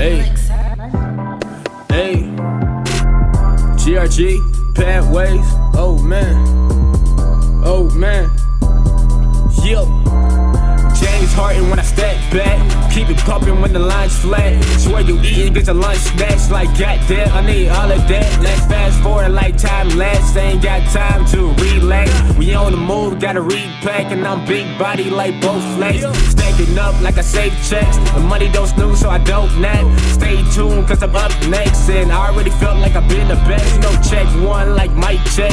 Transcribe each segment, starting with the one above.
Hey, GRG, bad ways. Oh man, yeah. James Harden when I step back, keep it pumping when the line's flat. Swear you eatin', get your lunch snatched like goddamn. I need all of that. Let's fast forward like time lasts. Ain't got time to relax. We on the move, gotta repack, and I'm big body like both flex. Stacking up like I save checks. The money don't snooze, so I don't nap. Stay tuned, cause I'm up next, and I already felt like I've been the best. No check one like Mike check.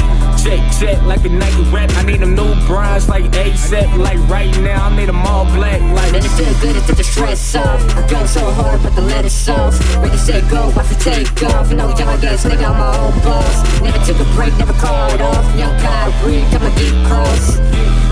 Check like a Nike rep. I need them new bronze like ASAP. Like right now, I need them all black like. Then it feel good, it took the stress off. I go so hard, but the lettuce off. When you say go, I should take off. No young ass nigga, I'm my own boss. Never took a break, never called off. Young Kyrie, come and get cross.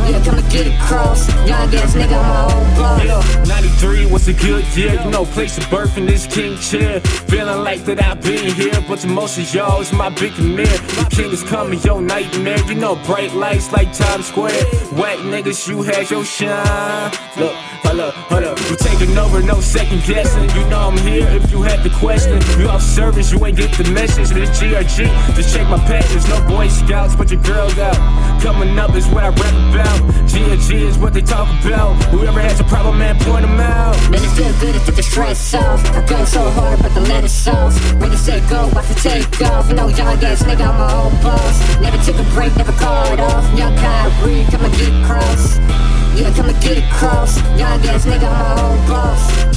Yeah, come and get cross. Young ass nigga, I'm my own boss. Yeah, 93 was a good year. You know, place of birth in this king chair. Feeling like that I've been here, but to most of y'all, it's my big mirror. The king is coming, yo nightmare. You know, bright lights like Times Square. Whack niggas, you had your shine. Look, hold up, you taking over, no second guessing. You know I'm here if you had the question. You off service, you ain't get the message. This GRG, just check my patches. No Boy Scouts, but your girls out. Coming up is what I rap about. GRG is what they talk about. Whoever has a problem, man, point them out. Man, it feel good, it took the stress off. I go so hard, but the lettuce off. When you say go, I should take off. No young ass nigga, I'm my own boss. Never took a break, never called off. Young Kyrie, come and get cross. Yeah, come and get cross. Young ass nigga, I'm my own boss.